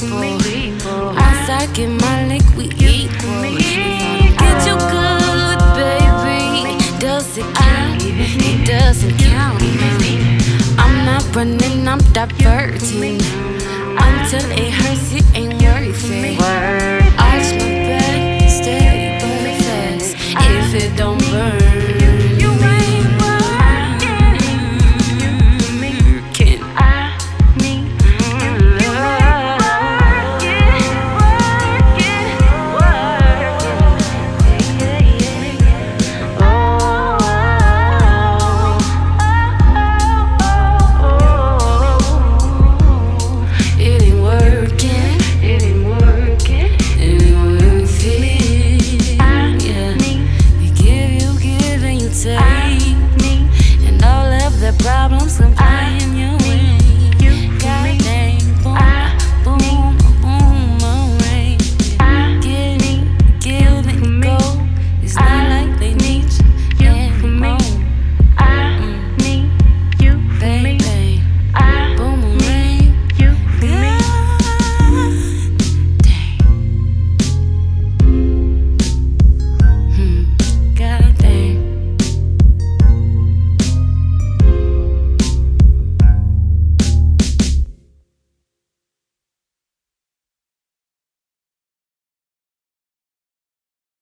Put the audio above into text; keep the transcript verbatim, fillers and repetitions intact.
people. Once I get my lick, we equal. If I don't get you good, baby, does it count? It doesn't count. I'm not running, I'm diverting. Until it hurts, it ain't